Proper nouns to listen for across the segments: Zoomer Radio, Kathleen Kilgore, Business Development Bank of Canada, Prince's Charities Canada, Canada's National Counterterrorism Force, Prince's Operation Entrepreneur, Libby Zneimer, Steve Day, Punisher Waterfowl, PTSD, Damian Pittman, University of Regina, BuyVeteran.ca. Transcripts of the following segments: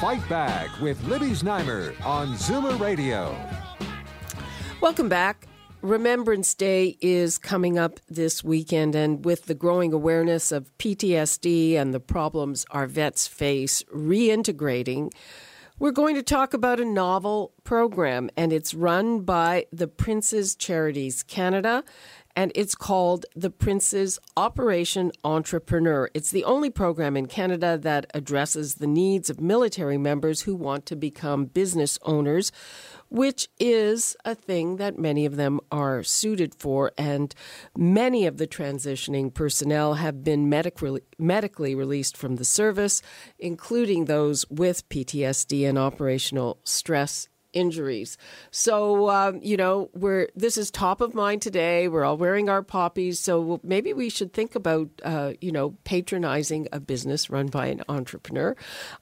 Fight Back with Libby Zneimer on Zoomer Radio. Welcome back. Remembrance Day is coming up this weekend, and with the growing awareness of PTSD and the problems our vets face reintegrating, we're going to talk about a novel program, and it's run by the Prince's Charities Canada, and it's called the Prince's Operation Entrepreneur. It's the only program in Canada that addresses the needs of military members who want to become business owners, which is a thing that many of them are suited for. And many of the transitioning personnel have been medically released from the service, including those with PTSD and operational stress injuries. So, this is top of mind today. We're all wearing our poppies. So maybe we should think about, patronizing a business run by an entrepreneur.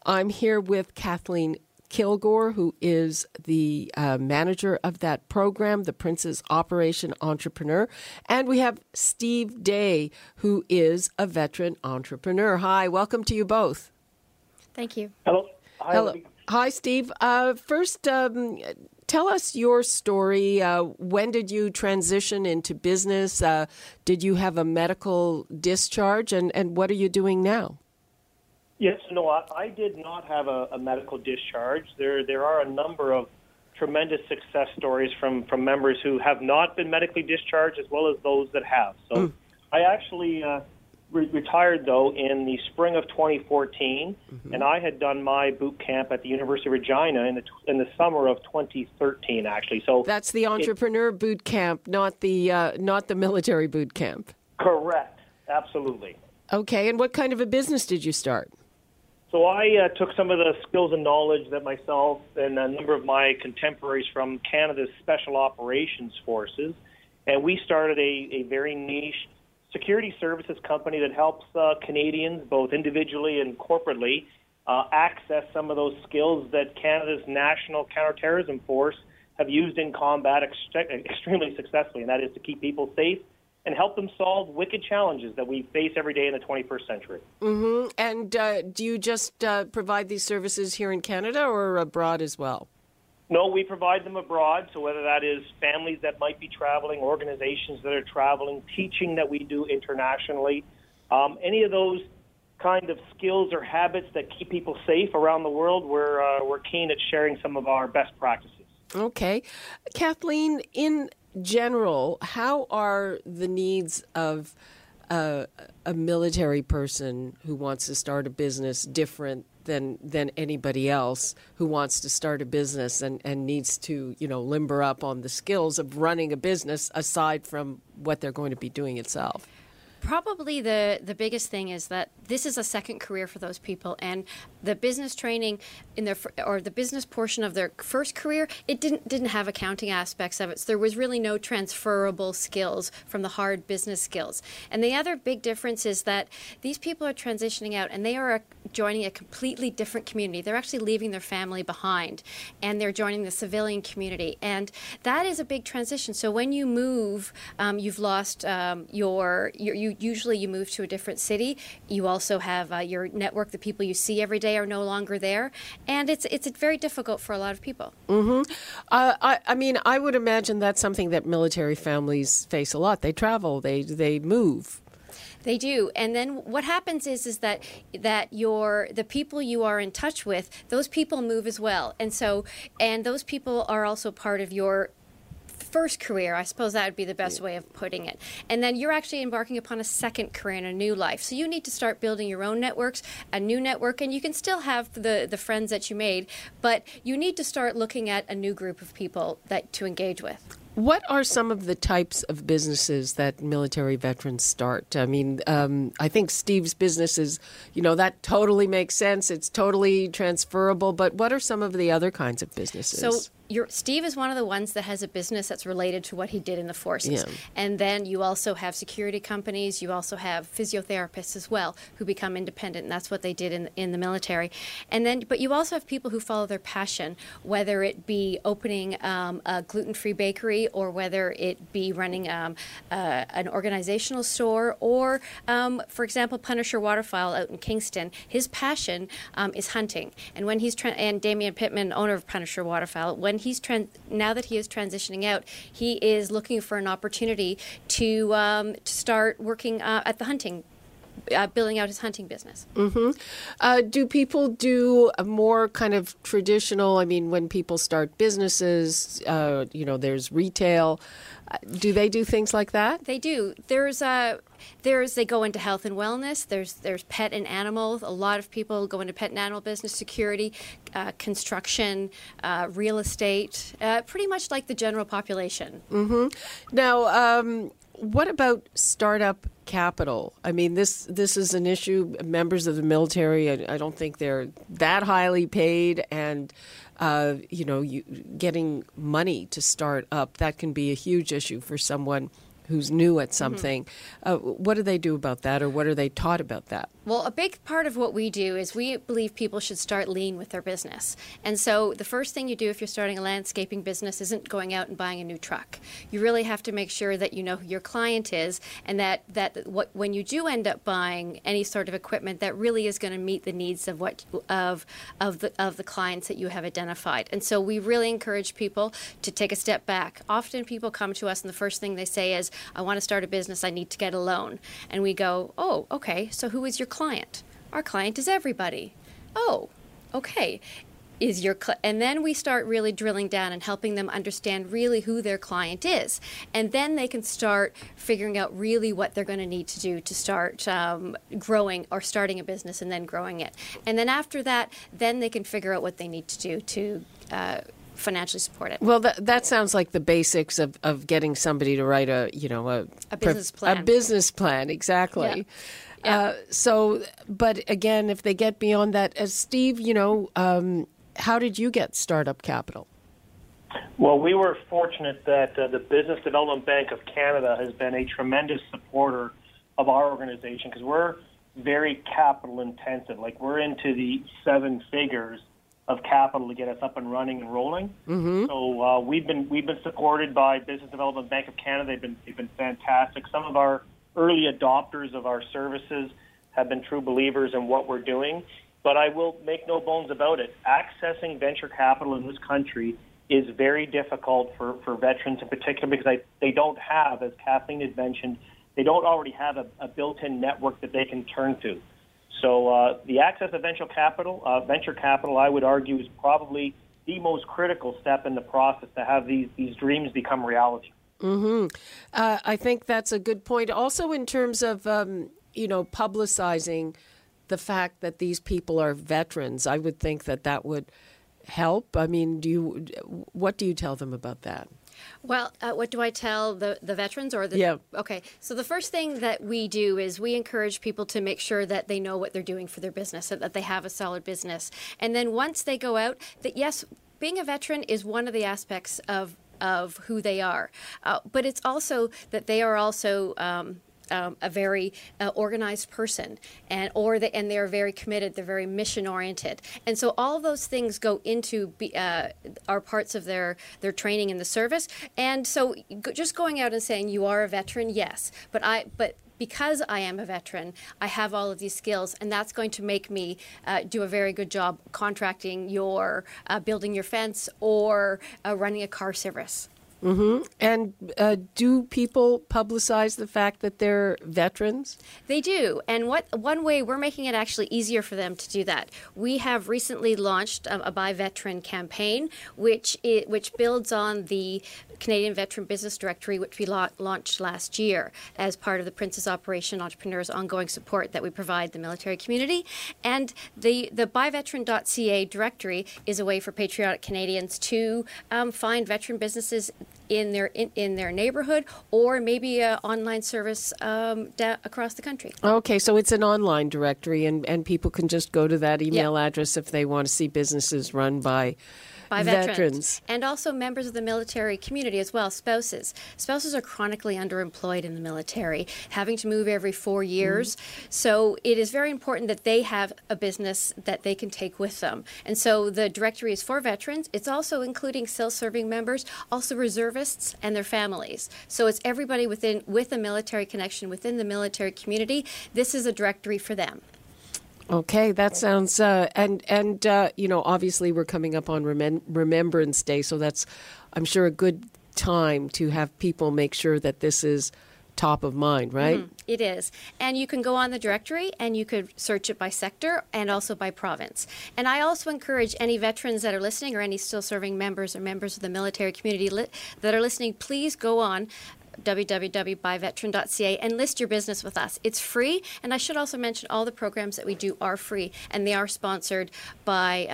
I'm here with Kathleen Kilgore, who is the manager of that program, the Prince's Operation Entrepreneur. And we have Steve Day, who is a veteran entrepreneur. Hi, welcome to you both. Thank you. Hello. Hi. Hello. Hi, Steve. First, tell us your story. When did you transition into business? Did you have a medical discharge? And what are you doing now? Yes, no, I did not have a medical discharge. There are a number of tremendous success stories from members who have not been medically discharged as well as those that have. So I actually retired, though, in the spring of 2014, and I had done my boot camp at the University of Regina in the summer of 2013, actually. So that's the entrepreneur boot camp, not the military boot camp. Correct. Absolutely. Okay. And what kind of a business did you start? So I took some of the skills and knowledge that myself and a number of my contemporaries from Canada's Special Operations Forces, and we started a very niche security services company that helps Canadians, both individually and corporately, access some of those skills that Canada's National Counterterrorism Force have used in combat extremely successfully, and that is to keep people safe and help them solve wicked challenges that we face every day in the 21st century. Mm-hmm. And do you just provide these services here in Canada or abroad as well? No, we provide them abroad, so whether that is families that might be traveling, organizations that are traveling, teaching that we do internationally, any of those kind of skills or habits that keep people safe around the world, we're keen at sharing some of our best practices. Okay. Kathleen, in general, how are the needs of a military person who wants to start a business different than anybody else who wants to start a business and needs to, limber up on the skills of running a business aside from what they're going to be doing itself? Probably the biggest thing is that this is a second career for those people, and the business training in their or the business portion of their first career, it didn't have accounting aspects of it. So there was really no transferable skills from the hard business skills. And the other big difference is that these people are transitioning out, and they are joining a completely different community. They're actually leaving their family behind, and they're joining the civilian community, and that is a big transition. So when you move, you've lost you move to a different city. You also have your network, the people you see every day are no longer there. And it's very difficult for a lot of people. Mm-hmm. I would imagine that's something that military families face a lot. They travel, they move. They do. And then what happens is that the people you are in touch with, those people move as well. And those people are also part of your first career, I suppose that would be the best way of putting it. And then you're actually embarking upon a second career and a new life. So you need to start building your own networks, a new network, and you can still have the friends that you made, but you need to start looking at a new group of people to engage with. What are some of the types of businesses that military veterans start? I mean, I think Steve's business is, you know, that totally makes sense. It's totally transferable. But what are some of the other kinds of businesses? So Steve is one of the ones that has a business that's related to what he did in the forces. Yeah. And then you also have security companies. You also have physiotherapists as well who become independent, and that's what they did in the military. And then, but you also have people who follow their passion, whether it be opening a gluten-free bakery or whether it be running an organizational store or, for example, Punisher Waterfowl out in Kingston. His passion is hunting. And when he's and Damian Pittman, owner of Punisher Waterfowl, now that he is transitioning out, he is looking for an opportunity to start working at the hunting, building out his hunting business. Mm-hmm. Do people do a more kind of traditional? I mean, when people start businesses, you know, there's retail. Do they do things like that? They do. They go into health and wellness. There's pet and animal. A lot of people go into pet and animal business, security, construction, real estate, pretty much like the general population. Mm-hmm. Now, what about startup capital? I mean, this is an issue. Members of the military, I don't think they're that highly paid, and you know, getting money to start up, that can be a huge issue for someone who's new at something. Mm-hmm. What do they do about that, or what are they taught about that? Well, a big part of what we do is we believe people should start lean with their business. And so the first thing you do if you're starting a landscaping business isn't going out and buying a new truck. You really have to make sure that you know who your client is, and that when you do end up buying any sort of equipment, that really is going to meet the needs of the clients that you have identified. And so we really encourage people to take a step back. Often people come to us and the first thing they say is, I want to start a business, I need to get a loan. And we go, oh, okay, so who is your client? Our client is everybody. Oh, okay. And then we start really drilling down and helping them understand really who their client is. And then they can start figuring out really what they're going to need to do to start growing or starting a business and then growing it. And then after that, then they can figure out what they need to do to financially support it. Well, that sounds like the basics of getting somebody to write a business plan. A business plan, exactly. Yeah. Yeah. But again, if they get beyond that, as Steve, you know, how did you get startup capital? Well, we were fortunate that the Business Development Bank of Canada has been a tremendous supporter of our organization because we're very capital intensive. Like, we're into the seven figures of capital to get us up and running and rolling. Mm-hmm. So we've been supported by Business Development Bank of Canada. They've been fantastic. Some of our early adopters of our services have been true believers in what we're doing. But I will make no bones about it. Accessing venture capital in this country is very difficult for veterans in particular because they don't have, as Kathleen had mentioned, they don't already have a built-in network that they can turn to. So the access of venture capital, I would argue, is probably the most critical step in the process to have these dreams become reality. Mm-hmm. I think that's a good point. Also, in terms of publicizing the fact that these people are veterans, I would think that would help. I mean, what do you tell them about that? Well, what do I tell the veterans or the... Yeah. Okay. So the first thing that we do is we encourage people to make sure that they know what they're doing for their business and that they have a solid business. And then once they go out, that yes, being a veteran is one of the aspects of who they are. But it's also that they are also... a very organized person, and they're very committed, they're very mission oriented, and so all those things go into are parts of their training in the service. And so just going out and saying you are a veteran, yes, but because I am a veteran, I have all of these skills, and that's going to make me do a very good job contracting your building your fence or running a car service. Mm-hmm. And do people publicize the fact that they're veterans? They do. And one way we're making it actually easier for them to do that. We have recently launched a Buy Veteran campaign, which builds on the Canadian Veteran Business Directory, which we launched last year as part of the Prince's Operation Entrepreneur's ongoing support that we provide the military community. And the BuyVeteran.ca directory is a way for patriotic Canadians to find veteran businesses in their neighborhood, or maybe an online service across the country. Okay, so it's an online directory, and people can just go to that email address if they want to see businesses run by veterans. And also members of the military community as well, spouses. Spouses are chronically underemployed in the military, having to move every 4 years. Mm-hmm. So it is very important that they have a business that they can take with them. And so the directory is for veterans. It's also including self-serving members, also reservists and their families. So it's everybody with a military connection within the military community. This is a directory for them. Okay, that sounds obviously we're coming up on Remembrance Day, so that's, I'm sure, a good time to have people make sure that this is top of mind, right? Mm-hmm. It is. And you can go on the directory and you could search it by sector and also by province. And I also encourage any veterans that are listening, or any still serving members or members of the military community that are listening, please go on www.buyveteran.ca and list your business with us. It's free, and I should also mention all the programs that we do are free, and they are sponsored by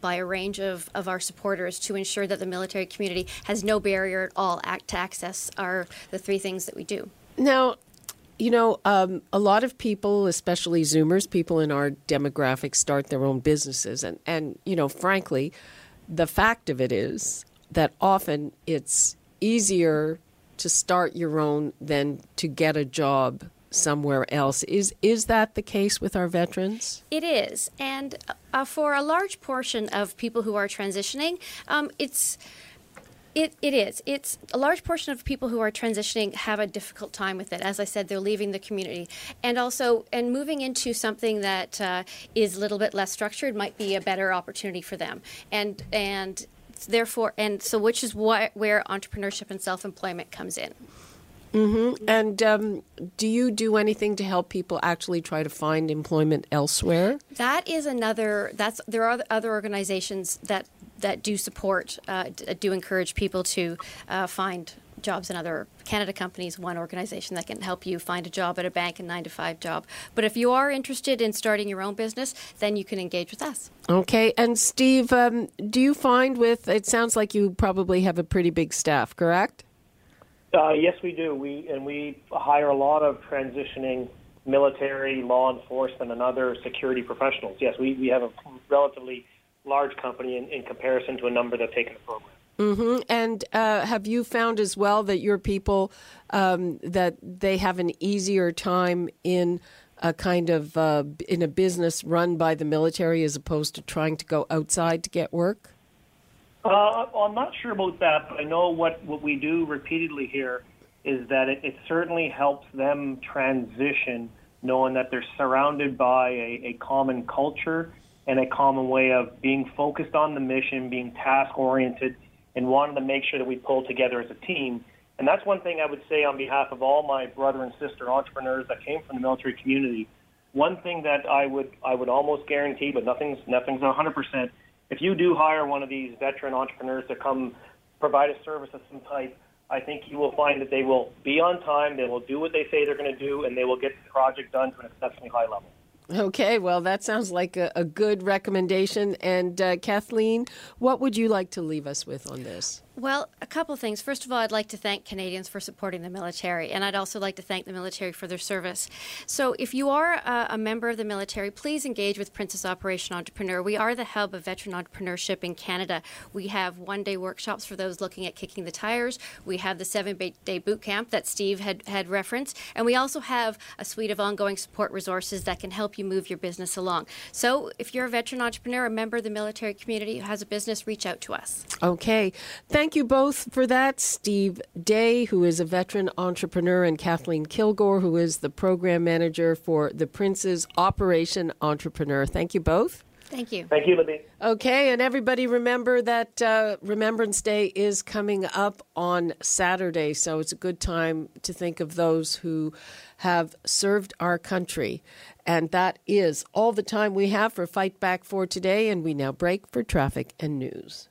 a range of our supporters to ensure that the military community has no barrier at all to access the three things that we do. Now, you know, a lot of people, especially Zoomers, people in our demographic, start their own businesses, and you know, frankly, the fact of it is that often it's easier to start your own than to get a job somewhere else. Is that the case with our veterans? It is. And for a large portion of people who are transitioning, It's a large portion of people who are transitioning have a difficult time with it. As I said, they're leaving the community, and moving into something that is a little bit less structured might be a better opportunity for them. And so which is where entrepreneurship and self-employment comes in. Mm-hmm. And do you do anything to help people actually try to find employment elsewhere? There are other organizations that do support, do encourage people to find jobs in other. Canada Companies, one organization that can help you find a job at a bank, a 9-to-5 job. But if you are interested in starting your own business, then you can engage with us. Okay. And Steve, do you find it sounds like you probably have a pretty big staff, correct? Yes, we do. We hire a lot of transitioning military, law enforcement, and other security professionals. Yes, we have a relatively large company in comparison to a number that have taken the program. Mm-hmm. And have you found as well that your people, that they have an easier time in a kind of in a business run by the military as opposed to trying to go outside to get work? I'm not sure about that, but I know what we do repeatedly here is that it certainly helps them transition, knowing that they're surrounded by a common culture and a common way of being focused on the mission, being task-oriented, and wanted to make sure that we pull together as a team. And that's one thing I would say on behalf of all my brother and sister entrepreneurs that came from the military community. One thing that I would almost guarantee, but nothing's 100%, if you do hire one of these veteran entrepreneurs to come provide a service of some type, I think you will find that they will be on time, they will do what they say they're going to do, and they will get the project done to an exceptionally high level. Okay, well, that sounds like a good recommendation. And Kathleen, what would you like to leave us with on this? Well, a couple of things. First of all, I'd like to thank Canadians for supporting the military, and I'd also like to thank the military for their service. So if you are a member of the military, please engage with Prince's Operation Entrepreneur. We are the hub of veteran entrepreneurship in Canada. We have one-day workshops for those looking at kicking the tires. We have the 7-day boot camp that Steve had referenced, and we also have a suite of ongoing support resources that can help you move your business along. So if you're a veteran entrepreneur, a member of the military community who has a business, reach out to us. Okay. Thank you both for that. Steve Day, who is a veteran entrepreneur, and Kathleen Kilgore, who is the program manager for the Prince's Operation Entrepreneur. Thank you both. Thank you. Thank you, Libby. Okay, and everybody remember that Remembrance Day is coming up on Saturday, so it's a good time to think of those who have served our country. And that is all the time we have for Fight Back for today, and we now break for traffic and news.